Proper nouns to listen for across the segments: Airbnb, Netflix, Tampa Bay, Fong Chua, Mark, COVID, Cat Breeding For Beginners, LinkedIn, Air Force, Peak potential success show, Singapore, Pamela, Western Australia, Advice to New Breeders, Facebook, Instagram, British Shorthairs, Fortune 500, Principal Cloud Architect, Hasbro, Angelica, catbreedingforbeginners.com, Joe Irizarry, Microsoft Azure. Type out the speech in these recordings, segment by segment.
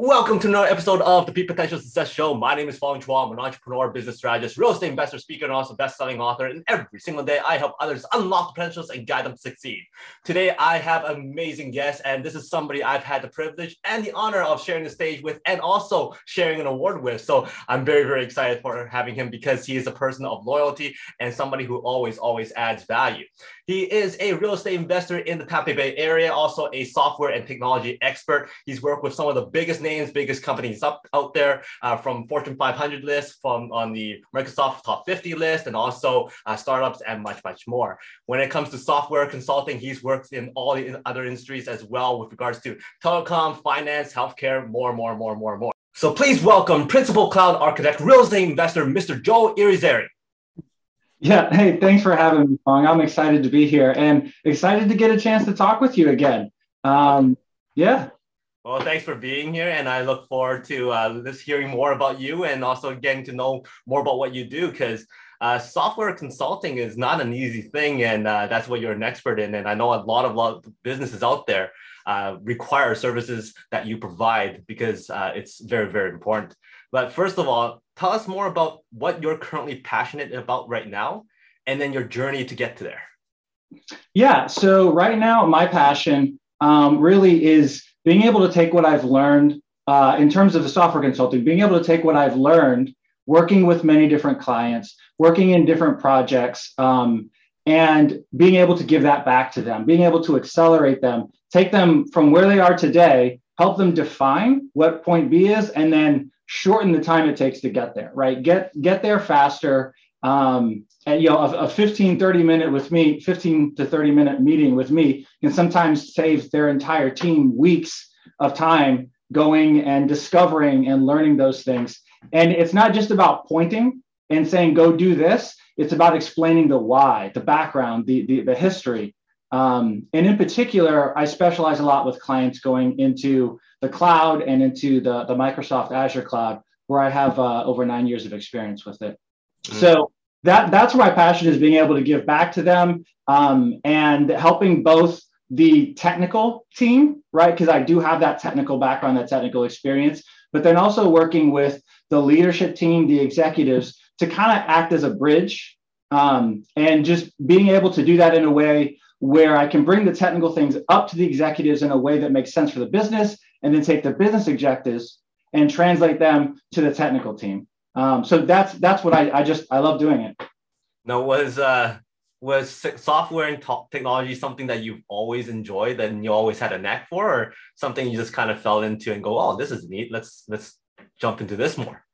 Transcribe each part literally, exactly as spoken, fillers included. Welcome to another episode of the Peak Potential Success Show. My name is Fong Chua. I'm an entrepreneur, business strategist, real estate investor, speaker, and also best-selling author. And every single day, I help others unlock the potentials and guide them to succeed. Today, I have an amazing guest, and this is somebody I've had the privilege and the honor of sharing the stage with and also sharing an award with. So I'm very, very excited for having him because he is a person of loyalty and somebody who always, always adds value. He is a real estate investor in the Tampa Bay area, also a software and technology expert. He's worked with some of the biggest names, biggest companies up out there, uh, from Fortune five hundred list, from on the Microsoft top fifty list, and also uh, startups and much, much more. When it comes to software consulting, he's worked in all the other industries as well with regards to telecom, finance, healthcare, more, more, more, more, more. So please welcome Principal Cloud Architect, real estate investor, Mister Joe Irizarry. Yeah, hey, thanks for having me, Fong. I'm excited to be here and excited to get a chance to talk with you again. Um, yeah. Well, thanks for being here, and I look forward to uh, just hearing more about you and also getting to know more about what you do, because uh, software consulting is not an easy thing, and uh, that's what you're an expert in. And I know a lot of, lot of businesses out there uh, require services that you provide because uh, it's very, very important. But first of all, tell us more about what you're currently passionate about right now, and then your journey to get to there. Yeah, so right now, my passion um, really is being able to take what I've learned uh, in terms of the software consulting, being able to take what I've learned, working with many different clients, working in different projects, um, and being able to give that back to them, being able to accelerate them, take them from where they are today, help them define what point B is, and then shorten the time it takes to get there, right? Get get there faster. Um, and, you know, a, a fifteen, thirty minute with me, fifteen to thirty minute meeting with me can sometimes save their entire team weeks of time going and discovering and learning those things. And it's not just about pointing and saying, go do this. It's about explaining the why, the background, the, the, the history. Um, and in particular, I specialize a lot with clients going into the cloud and into the, the Microsoft Azure cloud, where I have uh, over nine years of experience with it. Mm-hmm. So that that's where my passion is, being able to give back to them um, and helping both the technical team, right? Because I do have that technical background, that technical experience, but then also working with the leadership team, the executives, to kind of act as a bridge um, and just being able to do that in a way where I can bring the technical things up to the executives in a way that makes sense for the business, and then take the business objectives and translate them to the technical team. Um, so that's that's what I, I just, I love doing it. Now, was uh, was software and technology something that you've always enjoyed and you always had a knack for, or something you just kind of fell into and go, oh, this is neat, let's let's jump into this more?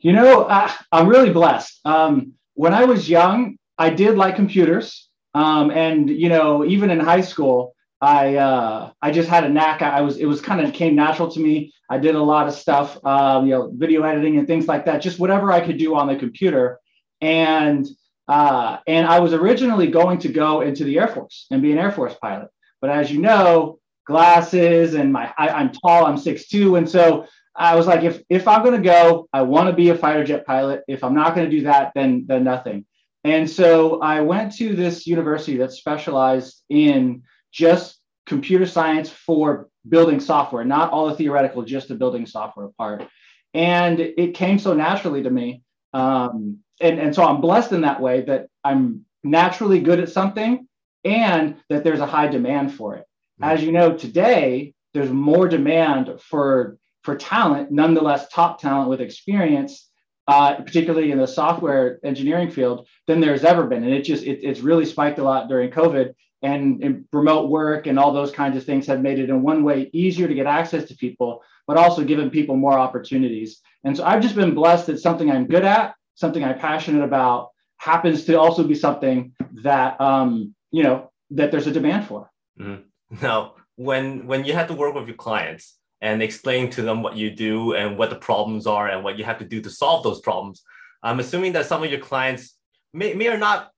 You know, I, I'm really blessed. Um, when I was young, I did like computers. Um, and, you know, even in high school, I uh, I just had a knack. I was it was kind of came natural to me. I did a lot of stuff, uh, you know, video editing and things like that, just whatever I could do on the computer. And uh, and I was originally going to go into the Air Force and be an Air Force pilot. But as you know, glasses and my I, I'm tall, I'm six two. And so I was like, if if I'm going to go, I want to be a fighter jet pilot. If I'm not going to do that, then then nothing. And so I went to this university that specialized in just computer science for building software, not all the theoretical, just the building software part. And it came so naturally to me. Um, and, and so I'm blessed in that way, that I'm naturally good at something and that there's a high demand for it. As you know, today, there's more demand for, for talent, nonetheless, top talent with experience, uh, particularly in the software engineering field, than there's ever been. And it just, it, it's really spiked a lot during COVID. And, and remote work and all those kinds of things have made it, in one way, easier to get access to people, but also given people more opportunities. And so I've just been blessed that something I'm good at, something I'm passionate about, happens to also be something that, um, you know, that there's a demand for. Mm-hmm. Now, when, when you have to work with your clients and explain to them what you do and what the problems are and what you have to do to solve those problems, I'm assuming that some of your clients may, may or not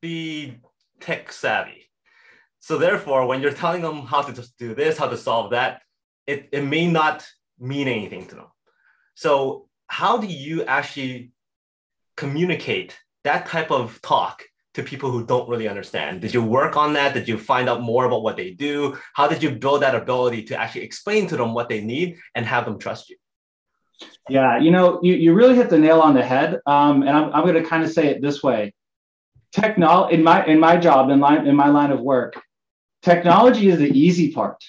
be tech savvy. So therefore, when you're telling them how to just do this, how to solve that, it, it may not mean anything to them. So how do you actually communicate that type of talk to people who don't really understand? Did you work on that? Did you find out more about what they do? How did you build that ability to actually explain to them what they need and have them trust you? Yeah, you know, you, you really hit the nail on the head. Um, and I'm, I'm going to kind of say it this way. Technol- in my in my job, in, line, in my line of work, technology is the easy part.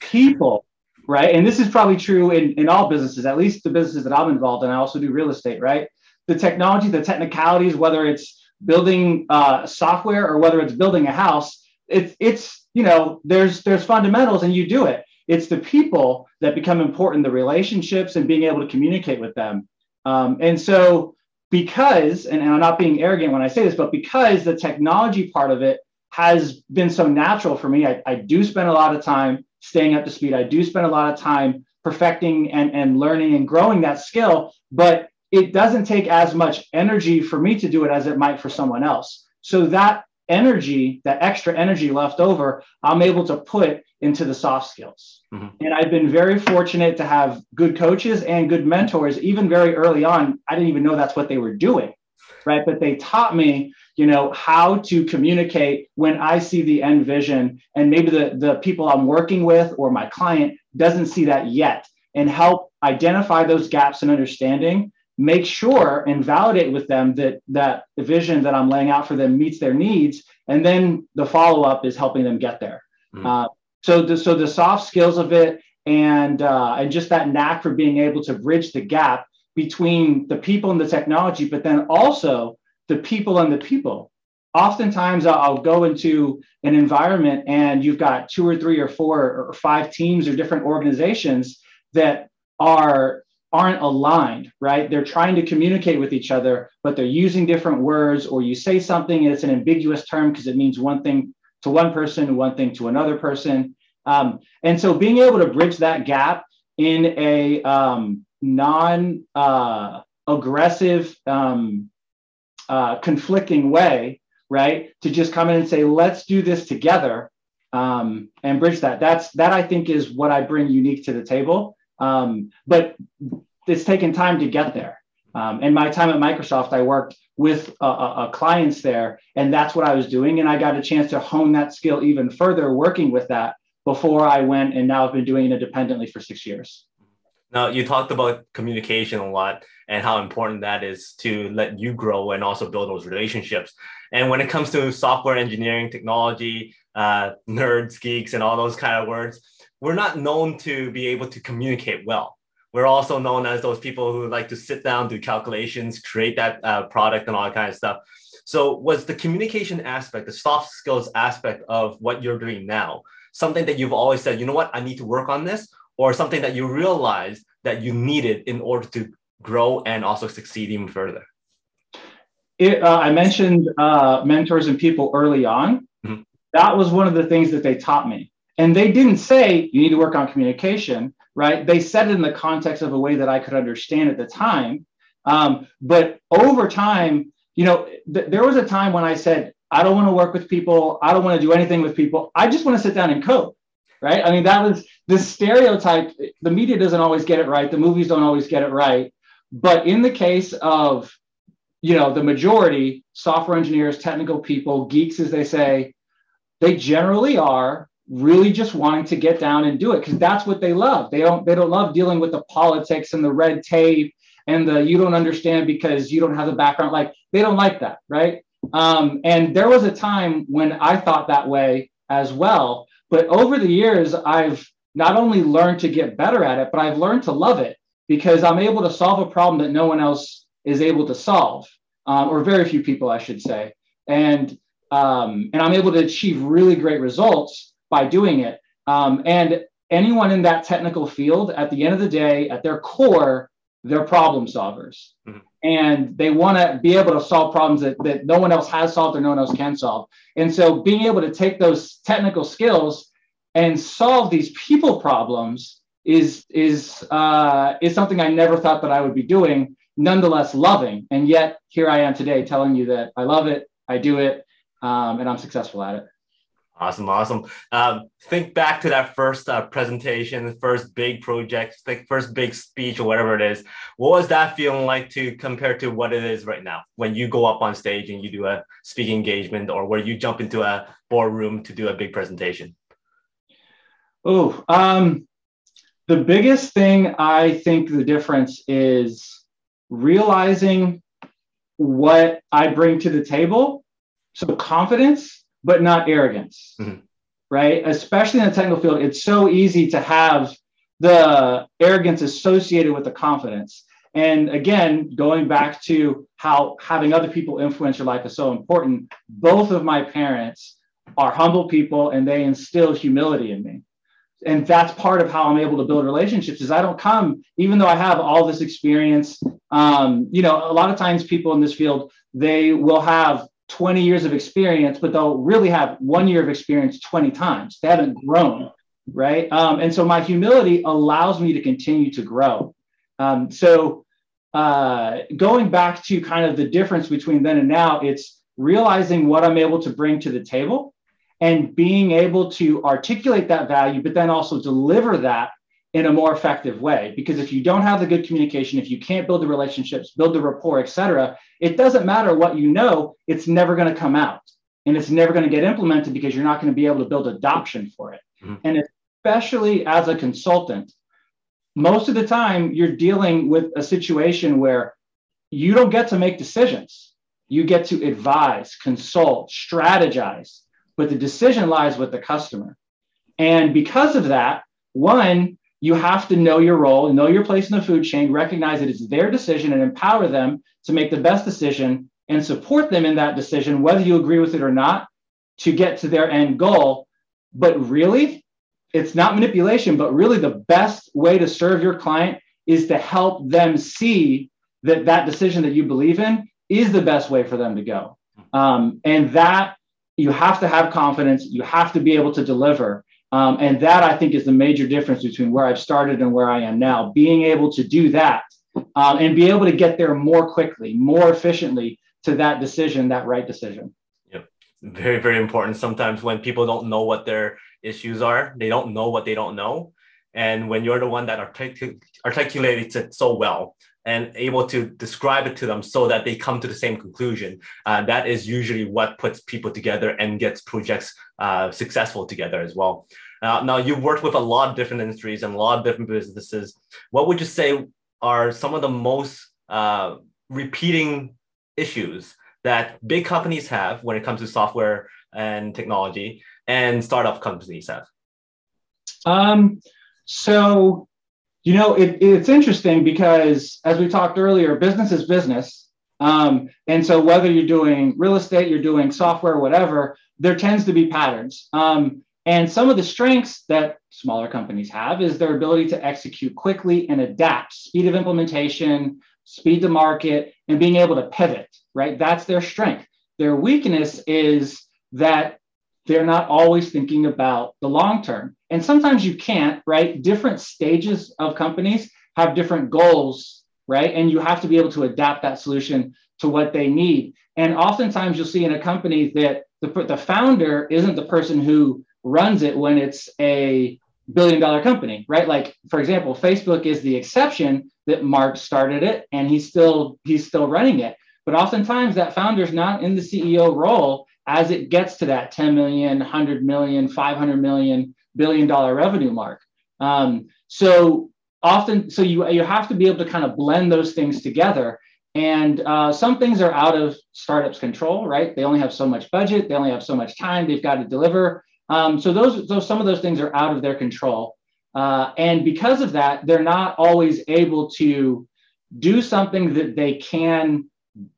People, right? And this is probably true in, in all businesses, at least the businesses that I'm involved in. I also do real estate, right? The technology, the technicalities, whether it's building uh, software or whether it's building a house, it's, it's, you know, there's, there's fundamentals and you do it. It's the people that become important, the relationships and being able to communicate with them. Um, and so because, and, and I'm not being arrogant when I say this, but because the technology part of it has been so natural for me, I, I do spend a lot of time staying up to speed. I do spend a lot of time perfecting and, and learning and growing that skill, but it doesn't take as much energy for me to do it as it might for someone else. So that energy, that extra energy left over, I'm able to put into the soft skills. Mm-hmm. And I've been very fortunate to have good coaches and good mentors, even very early on. I didn't even know that's what they were doing, right? But they taught me, you know, how to communicate when I see the end vision and maybe the, the people I'm working with or my client doesn't see that yet, and help identify those gaps in understanding, make sure and validate with them that that the vision that I'm laying out for them meets their needs. And then the follow-up is helping them get there. Mm-hmm. Uh, so, the, so the soft skills of it and, uh, and just that knack for being able to bridge the gap between the people and the technology, but then also the people and the people. Oftentimes I'll, I'll go into an environment and you've got two or three or four or five teams or different organizations that are aren't aligned, right? They're trying to communicate with each other, but they're using different words, or you say something and it's an ambiguous term because it means one thing to one person, one thing to another person. Um, and so being able to bridge that gap in a um, non uh, aggressive, um, uh, conflicting way, right? To just come in and say, let's do this together um, and bridge that. That's, that I think is what I bring unique to the table. Um, but it's taken time to get there. Um, and my time at Microsoft, I worked with uh, uh, clients there, and that's what I was doing. And I got a chance to hone that skill even further working with that before I went, and now I've been doing it independently for six years. Now, you talked about communication a lot and how important that is to let you grow and also build those relationships. And when it comes to software engineering, technology, uh, nerds, geeks, and all those kind of words, we're not known to be able to communicate well. We're also known as those people who like to sit down, do calculations, create that uh, product and all that kind of stuff. So was the communication aspect, the soft skills aspect of what you're doing now, something that you've always said, you know what, I need to work on this, or something that you realized that you needed in order to grow and also succeed even further? It, uh, I mentioned uh, mentors and people early on. Mm-hmm. That was one of the things that they taught me. And they didn't say, you need to work on communication, right? They said it in the context of a way that I could understand at the time. Um, but over time, you know, th- there was a time when I said, I don't want to work with people. I don't want to do anything with people. I just want to sit down and code, right? I mean, that was this stereotype. The media doesn't always get it right. The movies don't always get it right. But in the case of, you know, the majority, software engineers, technical people, geeks, as they say, they generally are really just wanting to get down and do it because that's what they love. They don't they don't love dealing with the politics and the red tape and the you don't understand because you don't have the background. Like, they don't like that, right? Um, and there was a time when I thought that way as well. But over the years, I've not only learned to get better at it, but I've learned to love it because I'm able to solve a problem that no one else is able to solve, um, or very few people, I should say. And um, and I'm able to achieve really great results by doing it. Um, and anyone in that technical field, at the end of the day, at their core, they're problem solvers. Mm-hmm. And they want to be able to solve problems that, that no one else has solved or no one else can solve. And so being able to take those technical skills and solve these people problems is, is, uh, is something I never thought that I would be doing, nonetheless loving. And yet here I am today telling you that I love it, I do it, um, and I'm successful at it. Awesome, awesome. Um, think back to that first uh, presentation, the first big project, the first big speech or whatever it is. What was that feeling like to compare to what it is right now when you go up on stage and you do a speaking engagement or where you jump into a boardroom to do a big presentation? Oh, um, the biggest thing I think the difference is realizing what I bring to the table. So confidence, but not arrogance, mm-hmm. right? Especially in the technical field, it's so easy to have the arrogance associated with the confidence. And again, going back to how having other people influence your life is so important. Both of my parents are humble people and they instill humility in me. And that's part of how I'm able to build relationships is I don't come, even though I have all this experience, um, you know, a lot of times people in this field, they will have twenty years of experience, but they'll really have one year of experience twenty times. They haven't grown, right? Um, and so my humility allows me to continue to grow. Um, so uh, going back to kind of the difference between then and now, it's realizing what I'm able to bring to the table and being able to articulate that value, but then also deliver that in a more effective way. Because if you don't have the good communication, if you can't build the relationships, build the rapport, et cetera, it doesn't matter what you know, it's never going to come out and it's never going to get implemented because you're not going to be able to build adoption for it. Mm-hmm. And especially as a consultant, most of the time you're dealing with a situation where you don't get to make decisions. You get to advise, consult, strategize, but the decision lies with the customer. And because of that, one, you have to know your role, know your place in the food chain, recognize that it's their decision and empower them to make the best decision and support them in that decision, whether you agree with it or not, to get to their end goal. But really, it's not manipulation, but really the best way to serve your client is to help them see that that decision that you believe in is the best way for them to go. Um, and that you have to have confidence, you have to be able to deliver. Um, and that, I think, is the major difference between where I've started and where I am now, being able to do that um, and be able to get there more quickly, more efficiently to that decision, that right decision. Yep. Very, very important. Sometimes when people don't know what their issues are, they don't know what they don't know. And when you're the one that artic- articulates it so well and able to describe it to them so that they come to the same conclusion, uh, that is usually what puts people together and gets projects uh, successful together as well. Uh, now, you've worked with a lot of different industries and a lot of different businesses. What would you say are some of the most uh, repeating issues that big companies have when it comes to software and technology and startup companies have? Um, so... You know, it, it's interesting because as we talked earlier, business is business. Um, and so whether you're doing real estate, you're doing software, whatever, there tends to be patterns. Um, and some of the strengths that smaller companies have is their ability to execute quickly and adapt, speed of implementation, speed to market, and being able to pivot, right? That's their strength. Their weakness is that they're not always thinking about the long term. And sometimes you can't, right? Different stages of companies have different goals, right? And you have to be able to adapt that solution to what they need. And oftentimes you'll see in a company that the, the founder isn't the person who runs it when it's a billion dollar company, right? Like, for example, Facebook is the exception that Mark started it and he's still, he's still running it. But oftentimes that founder's not in the C E O role as it gets to that ten million, one hundred million, five hundred million, billion dollar revenue mark. Um, so often, so you, you have to be able to kind of blend those things together. And uh, some things are out of startups' control, right? They only have so much budget. They only have so much time. They've got to deliver. Um, so those, those, some of those things are out of their control. Uh, and because of that, they're not always able to do something that they can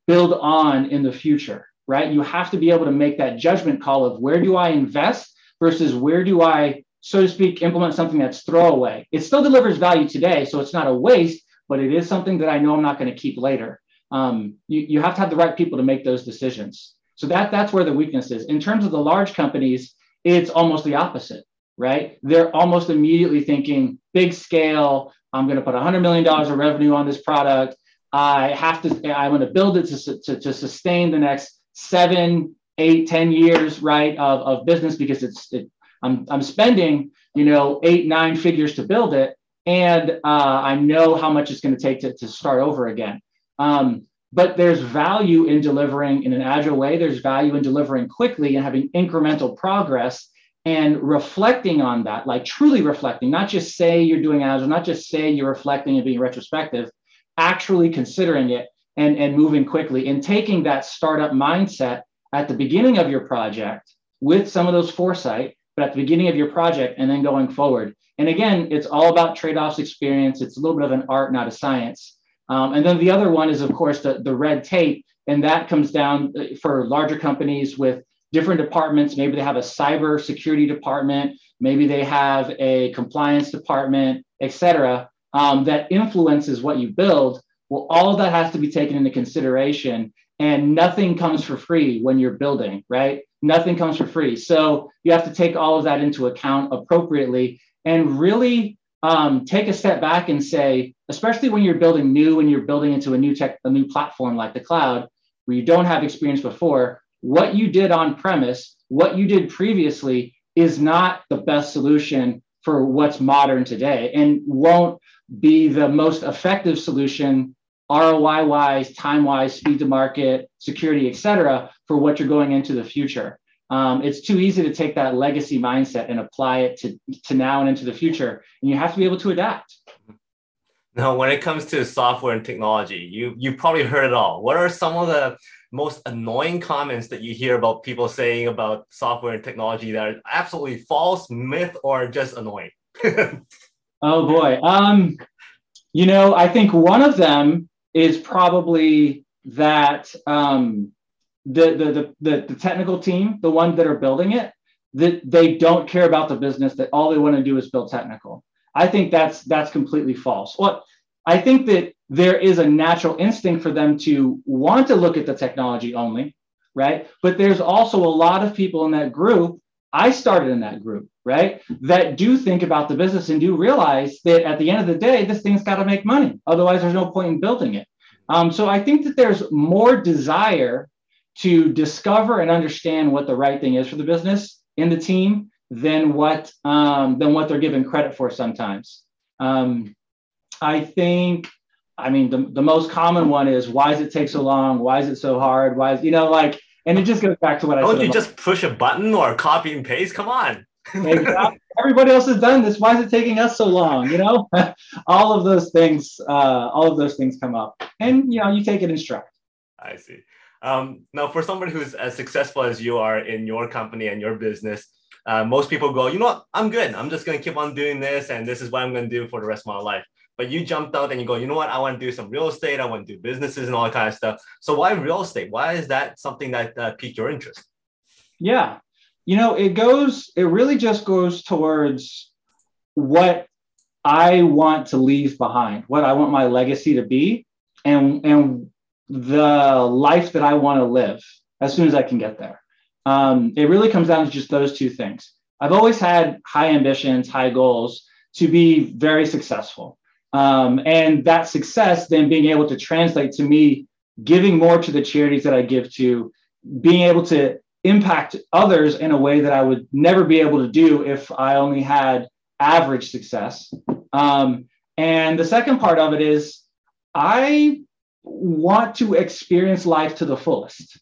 build on in the future. Right? You have to be able to make that judgment call of where do I invest versus where do I, so to speak, implement something that's throwaway. It still delivers value today, so it's not a waste, but it is something that I know I'm not going to keep later. Um, you, you have to have the right people to make those decisions. So that that's where the weakness is. In terms of the large companies, it's almost the opposite, right? They're almost immediately thinking big scale. I'm going to put one hundred million dollars of revenue on this product. I have to, I'm going to build it to, to, to sustain the next seven, eight, ten years, right, of, of business, because it's it, I'm I'm spending, you know, eight, nine figures to build it, and uh, I know how much it's going to take to to start over again. Um, but there's value in delivering in an agile way. There's value in delivering quickly and having incremental progress and reflecting on that, like truly reflecting, not just say you're doing agile, not just say you're reflecting and being retrospective, actually considering it and, and moving quickly and taking that startup mindset at the beginning of your project with some of those foresight, but at the beginning of your project and then going forward. And again, it's all about trade-offs, experience. It's a little bit of an art, not a science. Um, and then the other one is, of course, the, the red tape. And that comes down for larger companies with different departments. Maybe they have a cyber security department. Maybe they have a compliance department, et cetera, um, that influences what you build. Well, all of that has to be taken into consideration. And nothing comes for free when you're building, right? Nothing comes for free. So you have to take all of that into account appropriately and really um, take a step back and say, especially when you're building new and you're building into a new tech, a new platform like the cloud, where you don't have experience before, what you did on premise, what you did previously is not the best solution for what's modern today and won't be the most effective solution R O I-wise, time-wise, speed to market, security, et cetera, for what you're going into the future. Um, it's too easy to take that legacy mindset and apply it to, to now and into the future. And you have to be able to adapt. Now, when it comes to software and technology, you, you probably heard it all. What are some of the most annoying comments that you hear about people saying about software and technology that are absolutely false, myth, or just annoying? Oh, boy. Um, you know, I think one of them is probably that um, the, the, the, the technical team, the ones that are building it, that they don't care about the business, that all they want to do is build technical. I think that's that's completely false. Well, I think that there is a natural instinct for them to want to look at the technology only, right? But there's also a lot of people in that group, I started in that group, right, that do think about the business and do realize that at the end of the day, this thing's got to make money. Otherwise, there's no point in building it. Um, so I think that there's more desire to discover and understand what the right thing is for the business in the team than what um, than what they're given credit for sometimes. Um, I think, I mean, the, the most common one is, why does it take so long? Why is it so hard? Why is, you know, like, and it just goes back to what I said. Don't you just push a button or copy and paste? Come on. Exactly. Everybody else has done this. Why is it taking us so long? You know, all of those things, uh, all of those things come up, and, you know, you take it in stride. I see. Um, now, for somebody who's as successful as you are in your company and your business, Uh, most people go, you know what, I'm good. I'm just going to keep on doing this, and this is what I'm going to do for the rest of my life. But you jumped out and you go, you know what, I want to do some real estate. I want to do businesses and all that kind of stuff. So why real estate? Why is that something that uh, piqued your interest? Yeah. You know, it goes, it really just goes towards what I want to leave behind, what I want my legacy to be, and, and the life that I want to live as soon as I can get there. Um, it really comes down to just those two things. I've always had high ambitions, high goals to be very successful. Um, and that success then being able to translate to me giving more to the charities that I give to, being able to impact others in a way that I would never be able to do if I only had average success. Um, and the second part of it is, I want to experience life to the fullest.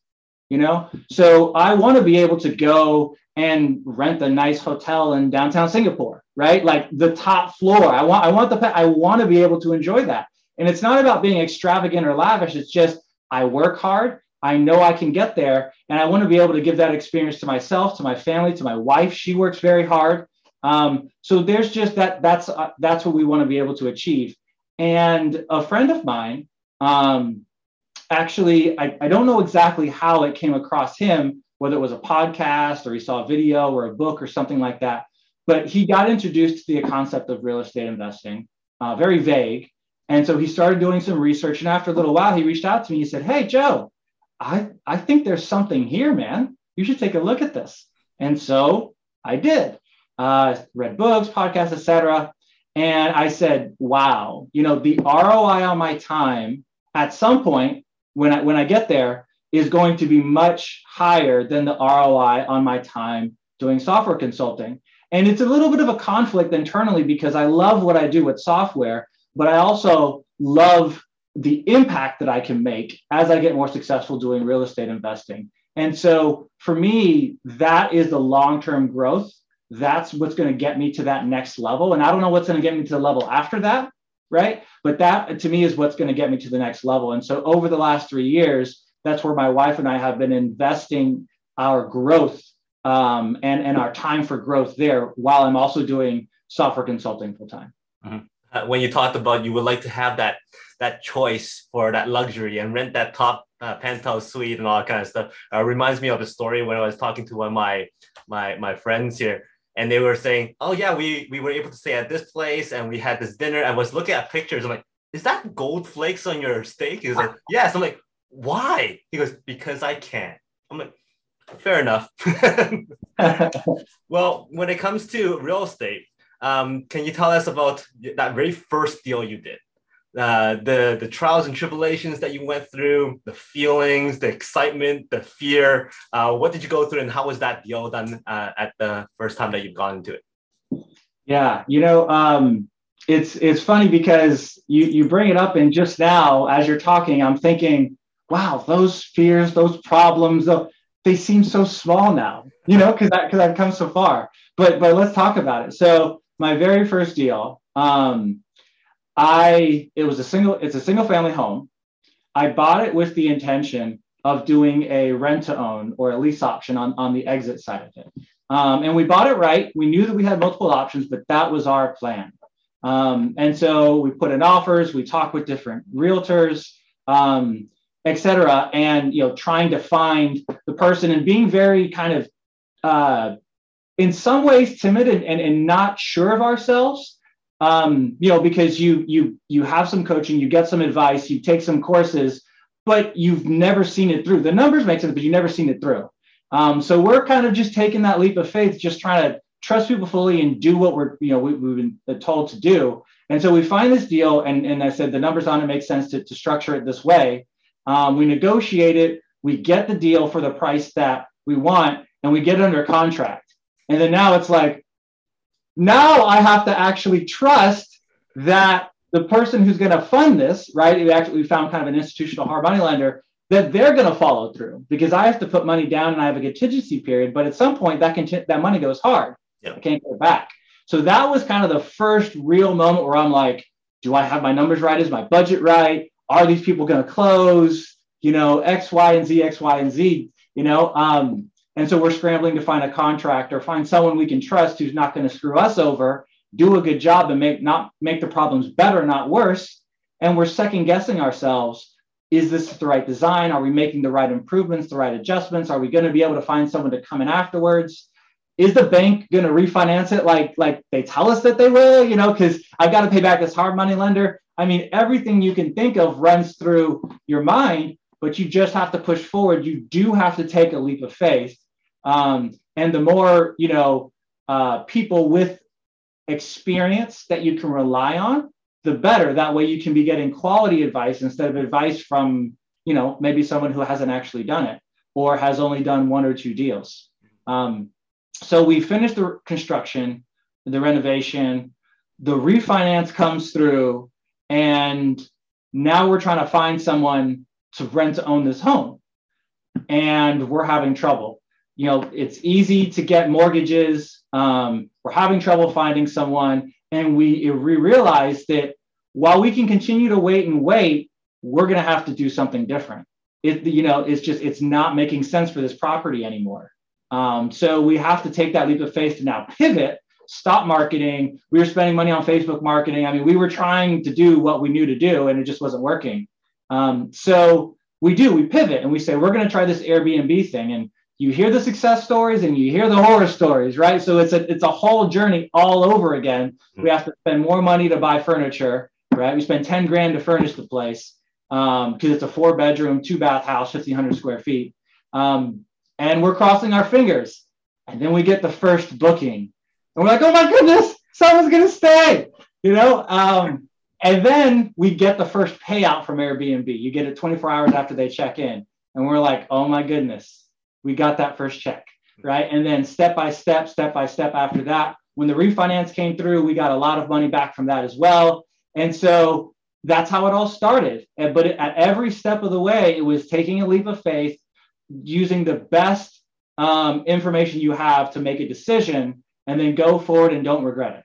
You know, so I want to be able to go and rent a nice hotel in downtown Singapore, right? Like the top floor. I want, I want the, I want to be able to enjoy that. And it's not about being extravagant or lavish. It's just, I work hard. I know I can get there. And I want to be able to give that experience to myself, to my family, to my wife. She works very hard. Um, so there's just that, that's, uh, that's what we want to be able to achieve. And a friend of mine, um, Actually, I, I don't know exactly how it came across him, whether it was a podcast or he saw a video or a book or something like that. But he got introduced to the concept of real estate investing, uh, very vague. And so he started doing some research. And after a little while, he reached out to me. He said, hey, Joe, I, I think there's something here, man. You should take a look at this. And so I did. Uh, read books, podcasts, et cetera. And I said, wow, you know, the R O I on my time at some point, when I when I get there is going to be much higher than the R O I on my time doing software consulting. And it's a little bit of a conflict internally because I love what I do with software, but I also love the impact that I can make as I get more successful doing real estate investing. And so for me, that is the long-term growth. That's what's going to get me to that next level. And I don't know what's going to get me to the level after that, right? But that to me is what's going to get me to the next level. And so over the last three years, that's where my wife and I have been investing our growth um, and, and our time for growth there, while I'm also doing software consulting full time. Mm-hmm. Uh, when you talked about you would like to have that that choice for that luxury and rent that top uh, penthouse suite and all that kind of stuff, uh, reminds me of a story when I was talking to one of my my my friends here, and they were saying, "Oh yeah, we we were able to stay at this place and we had this dinner." I was looking at pictures. I'm like, "Is that gold flakes on your steak?" He's like, "Yes." I'm like, "Why?" He goes, "Because I can." I'm like, "Fair enough." Well, when it comes to real estate, Um, can you tell us about that very first deal you did, uh, the, the trials and tribulations that you went through, the feelings, the excitement, the fear? Uh, what did you go through, and how was that deal done uh, at the first time that you've gone into it? Yeah, you know, um, it's it's funny because you, you bring it up, and just now as you're talking, I'm thinking, wow, those fears, those problems, they seem so small now, you know, because because I've come so far. But but let's talk about it. So. My very first deal, um, I it was a single. It's a single family home. I bought it with the intention of doing a rent to own or a lease option on, on the exit side of it. Um, and we bought it right. We knew that we had multiple options, but that was our plan. Um, and so we put in offers. We talked with different realtors, um, et cetera, and you know, trying to find the person and being very kind of. Uh, in some ways timid and, and, and not sure of ourselves, um, you know, because you, you, you have some coaching, you get some advice, you take some courses, but you've never seen it through. The numbers make sense, but you've never seen it through. Um, so we're kind of just taking that leap of faith, just trying to trust people fully and do what we're, you know, we, we've been told to do. And so we find this deal. And, and I said, the numbers on it make sense to, to structure it this way. Um, we negotiate it. We get the deal for the price that we want, and we get it under contract. And then now it's like, now I have to actually trust that the person who's going to fund this, right? We actually found kind of an institutional hard money lender, that they're going to follow through, because I have to put money down and I have a contingency period. But at some point that conti- that money goes hard. Yeah. I can't go back. So that was kind of the first real moment where I'm like, do I have my numbers right? Is my budget right? Are these people going to close? You know, X, Y, and Z, X, Y, and Z, you know, um, and so we're scrambling to find a contractor, find someone we can trust who's not going to screw us over, do a good job and make not make the problems better, not worse. And we're second guessing ourselves. Is this the right design? Are we making the right improvements, the right adjustments? Are we going to be able to find someone to come in afterwards? Is the bank going to refinance it like, like they tell us that they will, you know, because I've got to pay back this hard money lender. I mean, everything you can think of runs through your mind, but you just have to push forward. You do have to take a leap of faith. Um, and the more, you know, uh, people with experience that you can rely on, the better. That way you can be getting quality advice instead of advice from, you know, maybe someone who hasn't actually done it or has only done one or two deals. Um, so we finished the construction, the renovation, the refinance comes through, and now we're trying to find someone to rent to own this home, and we're having trouble. You know, it's easy to get mortgages. Um, we're having trouble finding someone. And we, we realized that while we can continue to wait and wait, we're going to have to do something different. It, you know, it's just, it's not making sense for this property anymore. Um, so we have to take that leap of faith to now pivot, stop marketing. We were spending money on Facebook marketing. I mean, we were trying to do what we knew to do, and it just wasn't working. Um, so we do, we pivot, and we say, we're going to try this Airbnb thing. And you hear the success stories and you hear the horror stories, right? So it's a it's a whole journey all over again. We have to spend more money to buy furniture, right? We spend ten grand to furnish the place because um, it's a four bedroom, two bath house, fifteen hundred square feet. Um, and we're crossing our fingers. And then we get the first booking. And we're like, oh my goodness, someone's going to stay, you know? Um, and then we get the first payout from Airbnb. You get it twenty-four hours after they check in. And we're like, oh my goodness, we got that first check, right? And then step by step, step by step after that, when the refinance came through, we got a lot of money back from that as well. And so that's how it all started. But at every step of the way, it was taking a leap of faith, using the best um, information you have to make a decision, and then go forward and don't regret it.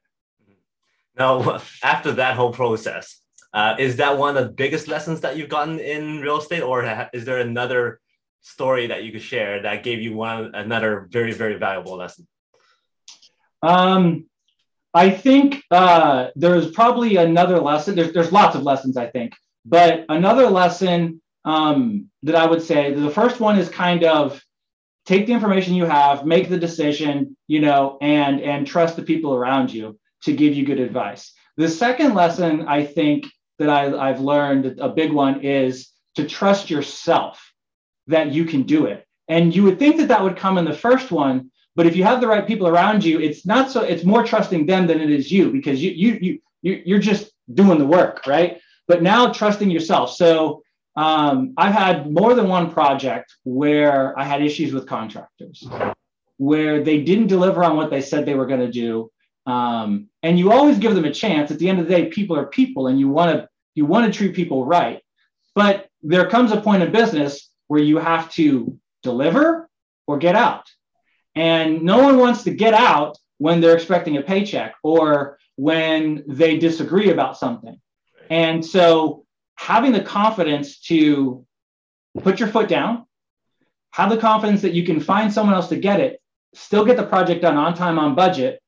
Now, after that whole process, uh, is that one of the biggest lessons that you've gotten in real estate, or is there another story that you could share that gave you one another very, very valuable lesson? Um, I think uh, there's probably another lesson. There's, there's lots of lessons, I think. But another lesson um, that I would say, the first one is kind of take the information you have, make the decision, you know, and, and trust the people around you to give you good advice. The second lesson I think that I, I've learned, a big one, is to trust yourself that you can do it. And you would think that that would come in the first one, but if you have the right people around you, it's not so. It's more trusting them than it is you, because you you you, you you're just doing the work, right? But now trusting yourself. So um, I've had more than one project where I had issues with contractors, where they didn't deliver on what they said they were going to do. Um, and you always give them a chance. At the end of the day, people are people, and you want to you want to treat people right. But there comes a point in business where you have to deliver or get out. And no one wants to get out when they're expecting a paycheck or when they disagree about something. And so having the confidence to put your foot down, have the confidence that you can find someone else to get it, still get the project done on time, on budget,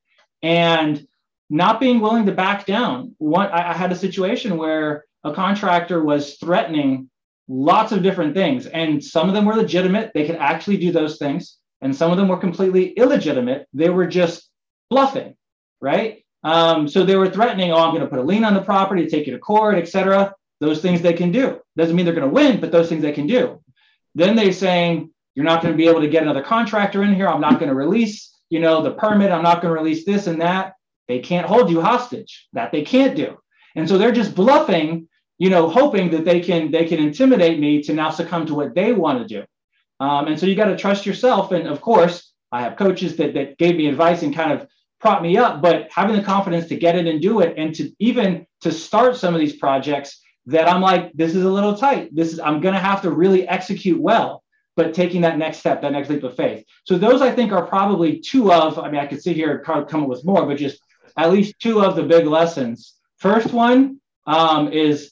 and not being willing to back down. One, I, I had a situation where a contractor was threatening lots of different things, and some of them were legitimate. They could actually do those things. And some of them were completely illegitimate. They were just bluffing, right? Um, so they were threatening, oh, I'm going to put a lien on the property, take you to court, et cetera. Those things they can do. Doesn't mean they're going to win, but those things they can do. Then they're saying, you're not going to be able to get another contractor in here. I'm not going to release, you know, the permit. I'm not going to release this and that. They can't hold you hostage. That they can't do. And so they're just bluffing, you know, hoping that they can, they can intimidate me to now succumb to what they want to do. Um, and so you got to trust yourself. And of course, I have coaches that, that gave me advice and kind of propped me up, but having the confidence to get it and do it, and to even to start some of these projects that I'm like, this is a little tight. This is, I'm going to have to really execute well, but taking that next step, that next leap of faith. So those, I think, are probably two of, I mean, I could sit here and come up with more, but just at least two of the big lessons. First one um, is,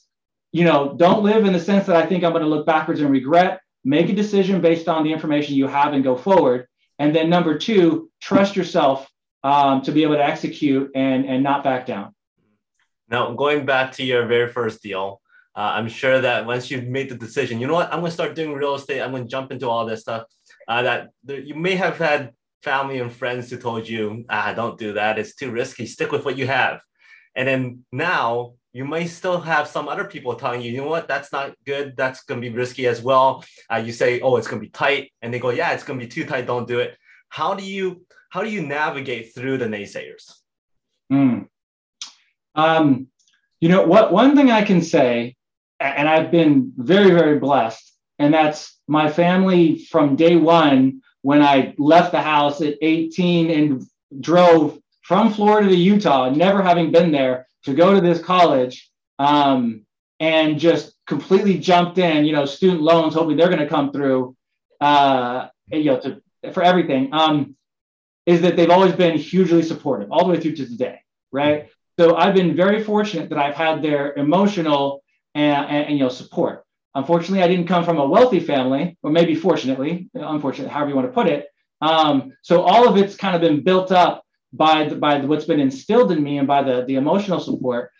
you know, don't live in the sense that I think I'm going to look backwards and regret. Make a decision based on the information you have and go forward. And then number two, trust yourself um, to be able to execute and, and not back down. Now, going back to your very first deal, uh, I'm sure that once you've made the decision, you know what, I'm going to start doing real estate. I'm going to jump into all this stuff uh, that there, you may have had family and friends who told you, ah, don't do that. It's too risky. Stick with what you have. And then now you may still have some other people telling you, you know what, that's not good. That's going to be risky as well. Uh, you say, oh, it's going to be tight. And they go, yeah, it's going to be too tight. Don't do it. How do you how do you navigate through the naysayers? Mm. Um, you know, what one thing I can say, and I've been very, very blessed, and that's my family from day one, when I left the house at eighteen and drove from Florida to Utah, never having been there, to go to this college um, and just completely jumped in, you know, student loans, hoping they're going to come through, uh, you know, to, for everything, um, is that they've always been hugely supportive all the way through to today, right? So I've been very fortunate that I've had their emotional and, and, and you know, support. Unfortunately, I didn't come from a wealthy family, or maybe fortunately, unfortunately, however you want to put it. Um, so all of it's kind of been built up by the, by the, what's been instilled in me and by the, the emotional support.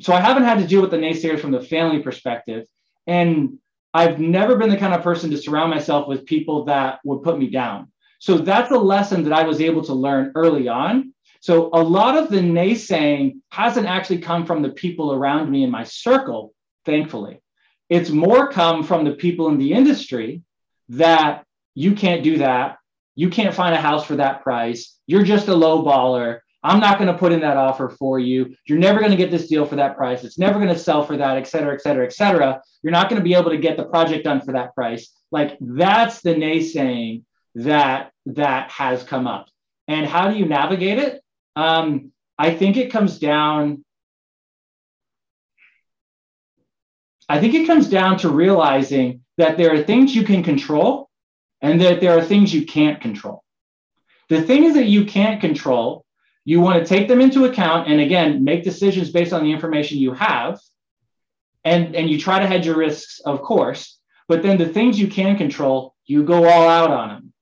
So I haven't had to deal with the naysayers from the family perspective. And I've never been the kind of person to surround myself with people that would put me down. So that's a lesson that I was able to learn early on. So a lot of the naysaying hasn't actually come from the people around me in my circle, thankfully. It's more come from the people in the industry that you can't do that. You can't find a house for that price. You're just a low baller. I'm not going to put in that offer for you. You're never going to get this deal for that price. It's never going to sell for that, et cetera, et cetera, et cetera. You're not going to be able to get the project done for that price. Like that's the naysaying that that has come up. And how do you navigate it? Um, I think it comes down, I think it comes down to realizing that there are things you can control and that there are things you can't control. The things that you can't control, you want to take them into account and, again, make decisions based on the information you have. And, and you try to hedge your risks, of course. But then the things you can control, you go all out on them,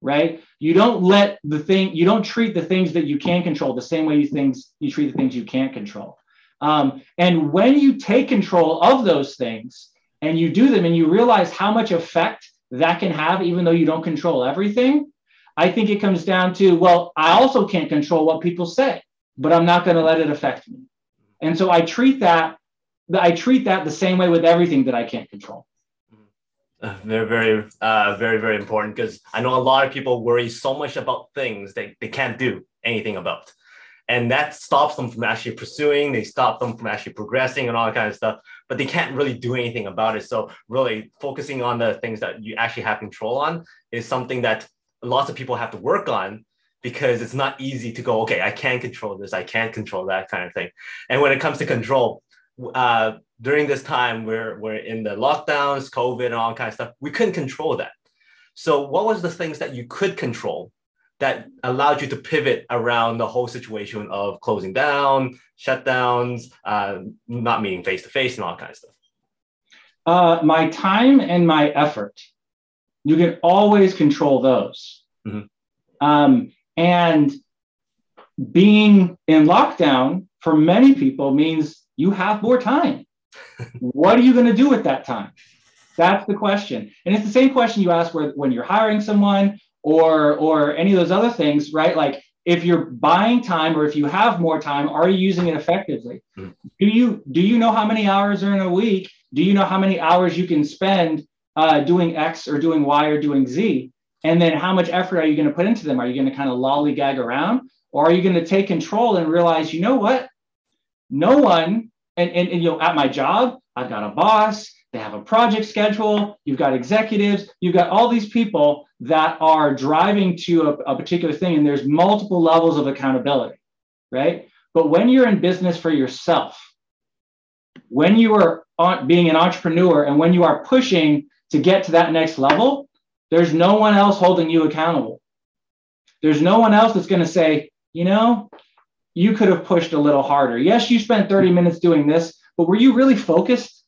right? You don't let the thing, you don't treat the things that you can control the same way you, things, you treat the things you can't control. Um, and when you take control of those things and you do them and you realize how much effect that can have, even though you don't control everything, I think it comes down to, well, I also can't control what people say, but I'm not going to let it affect me. And so I treat that, I treat that the same way with everything that I can't control. Uh, very, very, uh, very, very important, because I know a lot of people worry so much about things that they can't do anything about. And that stops them from actually pursuing. They stop them from actually progressing and all that kind of stuff, but they can't really do anything about it. So really focusing on the things that you actually have control on is something that lots of people have to work on, because it's not easy to go, okay, I can control this, I can't control that kind of thing. And when it comes to control, uh, during this time where we're in the lockdowns, COVID and all kind of stuff, we couldn't control that. So what was the things that you could control that allowed you to pivot around the whole situation of closing down, shutdowns, uh, not meeting face-to-face and all kinds of stuff? Uh, my time and my effort. You can always control those. Mm-hmm. Um, and being in lockdown for many people means you have more time. What are you going to do with that time? That's the question. And it's the same question you ask where, when you're hiring someone, or or any of those other things, right? Like if you're buying time or if you have more time, are you using it effectively? Mm. Do you do you know how many hours are in a week? Do you know how many hours you can spend uh, doing X or doing Y or doing Z? And then how much effort are you going to put into them? Are you going to kind of lollygag around? Or are you going to take control and realize, you know what? No one, and, and, and you know, at my job, I've got a boss, they have a project schedule, you've got executives, you've got all these people that are driving to a, a particular thing, and there's multiple levels of accountability, right? But when you're in business for yourself, when you are on, being an entrepreneur and when you are pushing to get to that next level, there's no one else holding you accountable. There's no one else that's going to say, you know, you could have pushed a little harder. Yes, you spent thirty minutes doing this, but were you really focused?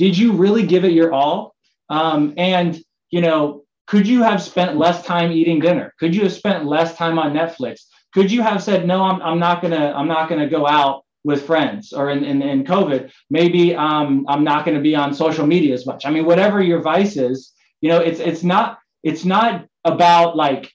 Did you really give it your all? Um, and, you know, could you have spent less time eating dinner? Could you have spent less time on Netflix? Could you have said, no, I'm, I'm not going to I'm not going to go out with friends, or in, in, in COVID, maybe um, I'm not going to be on social media as much. I mean, whatever your vice is, you know, it's it's not it's not about like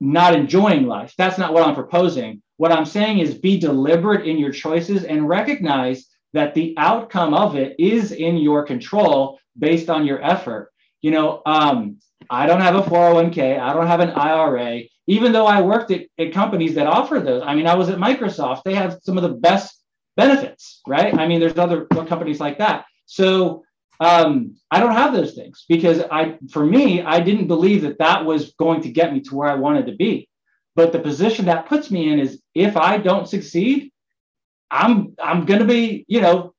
not enjoying life. That's not what I'm proposing. What I'm saying is be deliberate in your choices and recognize that the outcome of it is in your control based on your effort. You know, um, I don't have a four oh one k, I don't have an I R A, even though I worked at, at companies that offer those. I mean, I was at Microsoft. They have some of the best benefits, right? I mean, there's other companies like that. So um, I don't have those things because I, for me, I didn't believe that that was going to get me to where I wanted to be. But the position that puts me in is if I don't succeed, I'm I'm going to be, you know,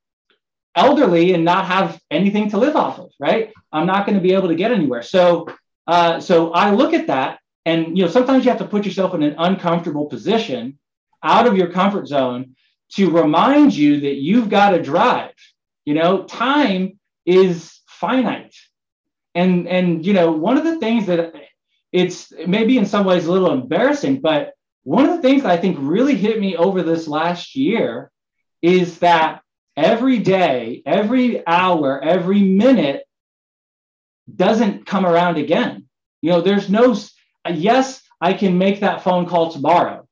elderly and not have anything to live off of, right? I'm not going to be able to get anywhere. So uh, so I look at that and, you know, sometimes you have to put yourself in an uncomfortable position out of your comfort zone to remind you that you've got to drive. You know, time is finite. And, and you know, one of the things that it's maybe in some ways a little embarrassing, but one of the things that I think really hit me over this last year is that every day, every hour, every minute doesn't come around again. You know, there's no, yes, I can make that phone call tomorrow,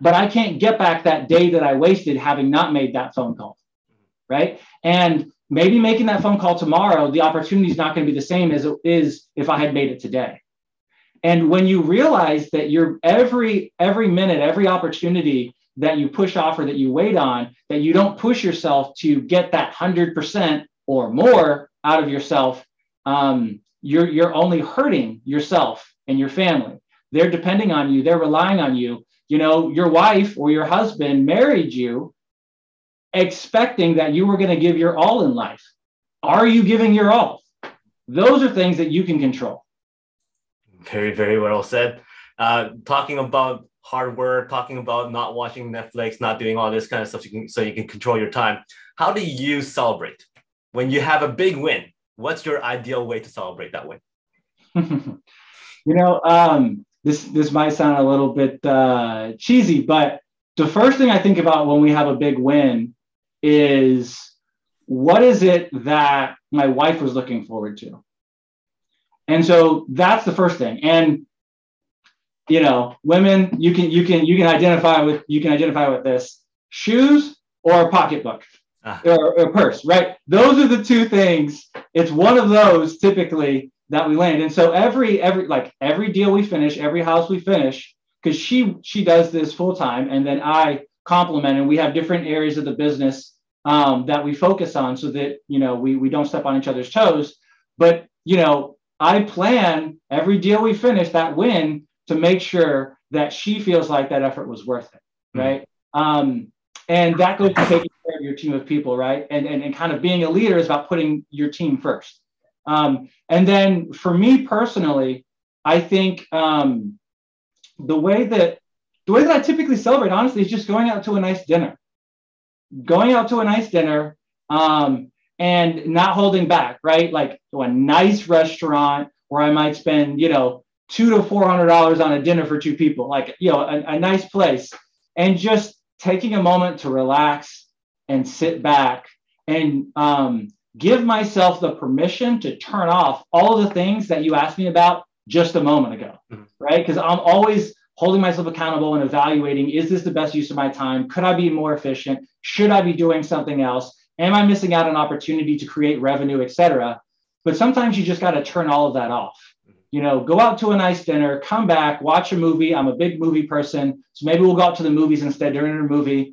but I can't get back that day that I wasted having not made that phone call, right? And maybe making that phone call tomorrow, the opportunity is not going to be the same as it is if I had made it today. And when you realize that your every every minute, every opportunity that you push off or that you wait on, that you don't push yourself to get that one hundred percent or more out of yourself, um, you're, you're only hurting yourself and your family. They're depending on you. They're relying on you. You know, your wife or your husband married you expecting that you were going to give your all in life. Are you giving your all? Those are things that you can control. Very, very well said. Uh, talking about hard work, talking about not watching Netflix, not doing all this kind of stuff so you can, so you can control your time. How do you celebrate when you have a big win? What's your ideal way to celebrate that win? you know, um, this, this might sound a little bit uh, cheesy, but the first thing I think about when we have a big win is, what is it that my wife was looking forward to? And so that's the first thing. And, you know, women, you can, you can, you can identify with, you can identify with this, shoes or a pocketbook ah. or, or a purse, right? Those are the two things. It's one of those typically that we land. And so every, every, like every deal we finish, every house we finish, because she, she does this full time. And then I complement, and we have different areas of the business Um, that we focus on so that, you know, we, we don't step on each other's toes. But, you know, I plan every deal we finish, that win, to make sure that she feels like that effort was worth it, right? Mm-hmm. Um, and that goes to taking care of your team of people, right? And, and, and kind of being a leader is about putting your team first. Um, and then for me personally, I think um, the way that, the way that I typically celebrate, honestly, is just going out to a nice dinner. Going out to a nice dinner um, and not holding back, right? Like to a nice restaurant where I might spend, you know, two to four hundred dollars on a dinner for two people, like, you know, a, a nice place, and just taking a moment to relax and sit back and um, give myself the permission to turn off all of the things that you asked me about just a moment ago, mm-hmm. right? Because I'm always holding myself accountable and evaluating, is this the best use of my time? Could I be more efficient? Should I be doing something else? Am I missing out on an opportunity to create revenue, et cetera? But sometimes you just got to turn all of that off. You know, go out to a nice dinner, come back, watch a movie. I'm a big movie person. So maybe we'll go out to the movies instead during a movie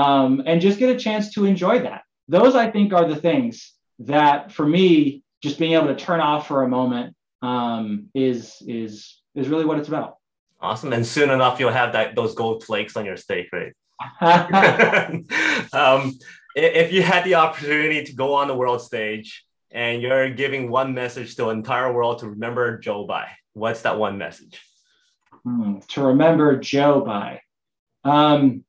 um, and just get a chance to enjoy that. Those, I think, are the things that for me, just being able to turn off for a moment um, is, is, is really what it's about. Awesome. And soon enough, you'll have that those gold flakes on your steak, right? um, if you had the opportunity to go on the world stage and you're giving one message to the entire world to remember Joe by, what's that one message? Hmm, to remember Joe by. Um,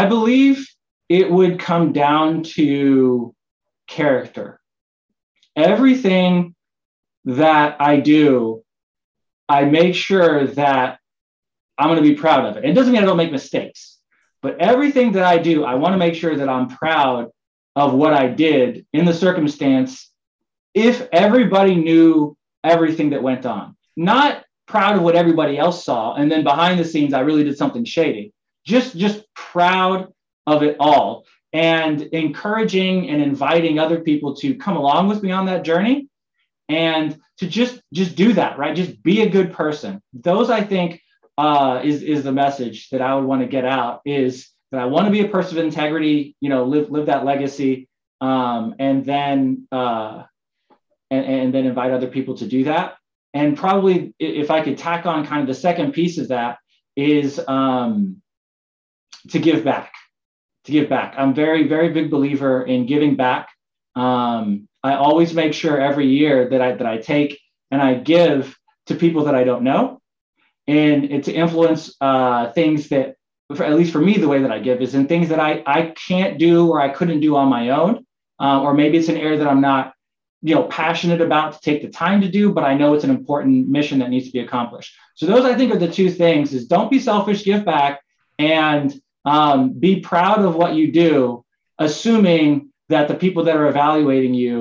I believe it would come down to character. Everything that I do, I make sure that I'm going to be proud of it. It doesn't mean I don't make mistakes, but everything that I do, I want to make sure that I'm proud of what I did in the circumstance. If everybody knew everything that went on, not proud of what everybody else saw, and then behind the scenes, I really did something shady, just, just proud of it all, and encouraging and inviting other people to come along with me on that journey. And to just just do that, right? Just be a good person. Those, I think, uh, is is the message that I would want to get out, is that I want to be a person of integrity, you know, live live that legacy, um, and then uh, and, and then invite other people to do that. And probably, if I could tack on kind of the second piece of that, is um, to give back, to give back. I'm very, very big believer in giving back. Um, I always make sure every year that I that I take and I give to people that I don't know, and to influence uh, things that, for, at least for me, the way that I give is in things that I I can't do or I couldn't do on my own, uh, or maybe it's an area that I'm not, you know, passionate about to take the time to do, but I know it's an important mission that needs to be accomplished. So those, I think, are the two things: is don't be selfish, give back, and um, be proud of what you do, assuming that the people that are evaluating you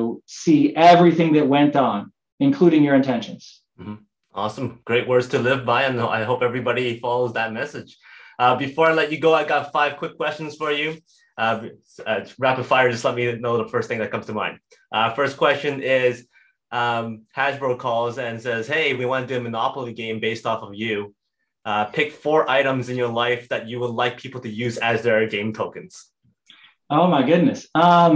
see everything that went on, including your intentions. Mm-hmm. Awesome. Great words to live by. And I hope everybody follows that message. Uh, before I let you go, I got five quick questions for you. Uh, uh, rapid fire, just let me know the first thing that comes to mind. Uh, first question is, um, Hasbro calls and says, hey, we want to do a Monopoly game based off of you. Uh, pick four items in your life that you would like people to use as their game tokens. Oh my goodness. Um,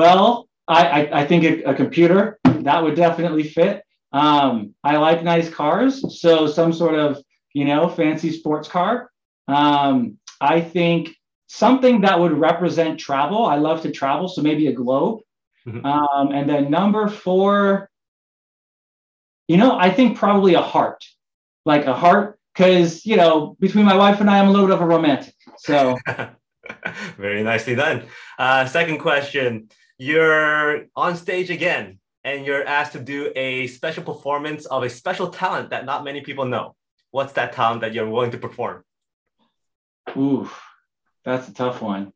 well, I, I, I think a, a computer, that would definitely fit. Um, I like nice cars. So some sort of, you know, fancy sports car. Um, I think something that would represent travel. I love to travel. So maybe a globe. Mm-hmm. Um, and then number four, you know, I think probably a heart, like a heart. Because, you know, between my wife and I, I'm a little bit of a romantic. So very nicely done. Uh, second question. You're on stage again, and you're asked to do a special performance of a special talent that not many people know. What's that talent that you're willing to perform? Ooh, that's a tough one.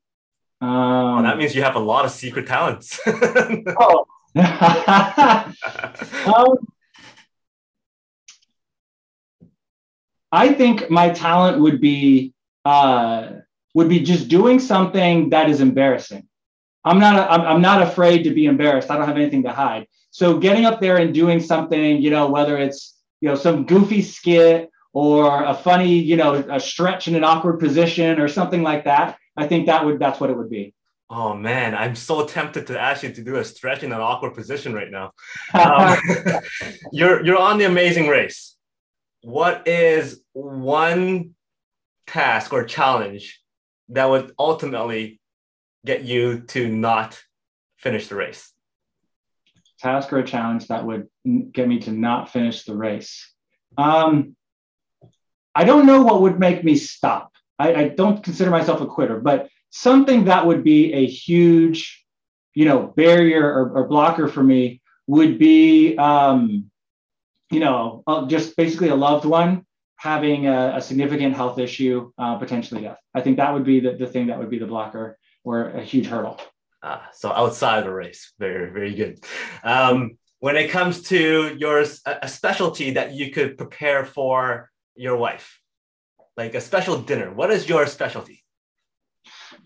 Um, well, that means you have a lot of secret talents. Oh. um, I think my talent would be uh, would be just doing something that is embarrassing. I'm not a, I'm not afraid to be embarrassed. I don't have anything to hide. So getting up there and doing something, you know, whether it's, you know, some goofy skit or a funny, you know, a stretch in an awkward position or something like that. I think that would that's what it would be. Oh, man, I'm so tempted to ask you to do a stretch in an awkward position right now. Um, you're you're on The Amazing Race. What is one task or challenge that would ultimately get you to not finish the race? Task or a challenge that would get me to not finish the race. Um, I don't know what would make me stop. I, I don't consider myself a quitter, but something that would be a huge, you know, barrier or, or blocker for me would be, um, you know, just basically a loved one having a, a significant health issue, uh, potentially death. I think that would be the, the thing that would be the blocker or a huge hurdle. Uh, so outside of the race, very, very good. Um, when it comes to your a specialty that you could prepare for your wife, like a special dinner, what is your specialty?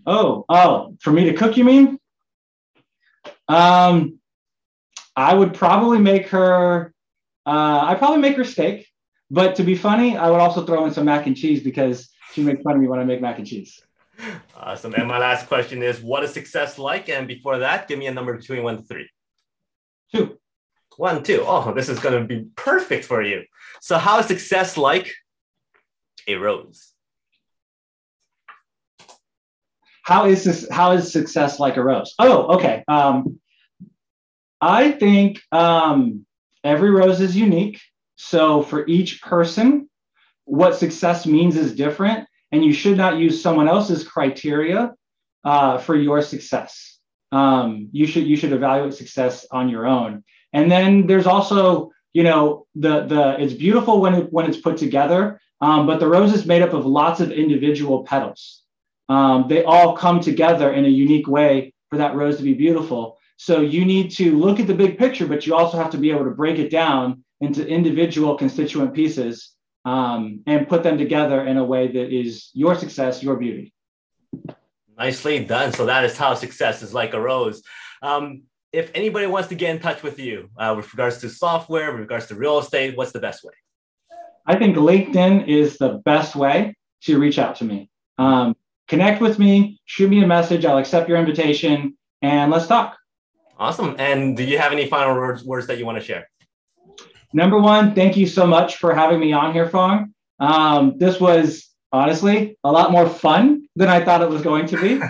Oh, oh, for me to cook, you mean? Um, I would probably make her, uh, I probably make her steak, but to be funny, I would also throw in some mac and cheese because she makes fun of me when I make mac and cheese. Awesome. And my last question is, what is success like? And before that, give me a number between one to three. Two. One, two. Oh, this is going to be perfect for you. So how is success like a rose? How is this? How is success like a rose? Oh, okay. Um, I think um, every rose is unique. So for each person, what success means is different. And you should not use someone else's criteria uh, for your success. Um, you should you should evaluate success on your own. And then there's also, you know, the the it's beautiful when it, when it's put together, um, but the rose is made up of lots of individual petals. Um, they all come together in a unique way for that rose to be beautiful. So you need to look at the big picture, but you also have to be able to break it down into individual constituent pieces. Um, and put them together in a way that is your success, your beauty. Nicely done. So that is how success is like a rose. Um, if anybody wants to get in touch with you uh, with regards to software, with regards to real estate, what's the best way? I think LinkedIn is the best way to reach out to me. Um, connect with me, shoot me a message. I'll accept your invitation and let's talk. Awesome. And do you have any final words, words that you want to share? Number one, thank you so much for having me on here, Fong. Um, this was honestly a lot more fun than I thought it was going to be.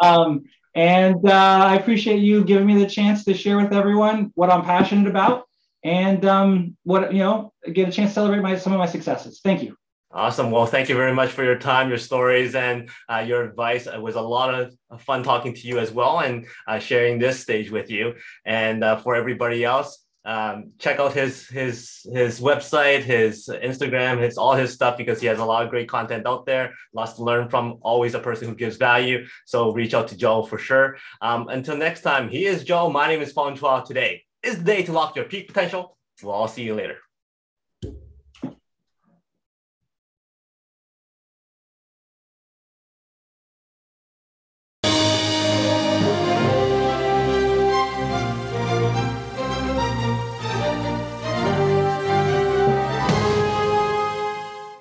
Um, and uh, I appreciate you giving me the chance to share with everyone what I'm passionate about and um, what, you know, get a chance to celebrate my, some of my successes. Thank you. Awesome. Well, thank you very much for your time, your stories, and uh, your advice. It was a lot of fun talking to you as well and uh, sharing this stage with you. And uh, for everybody else, Um, check out his his his website, his Instagram, his all his stuff, because he has a lot of great content out there, lots to learn from, always a person who gives value. So reach out to Joe for sure. Um, until next time, he is Joe. My name is Fong Chua. Today is the day to lock your peak potential. We'll all see you later.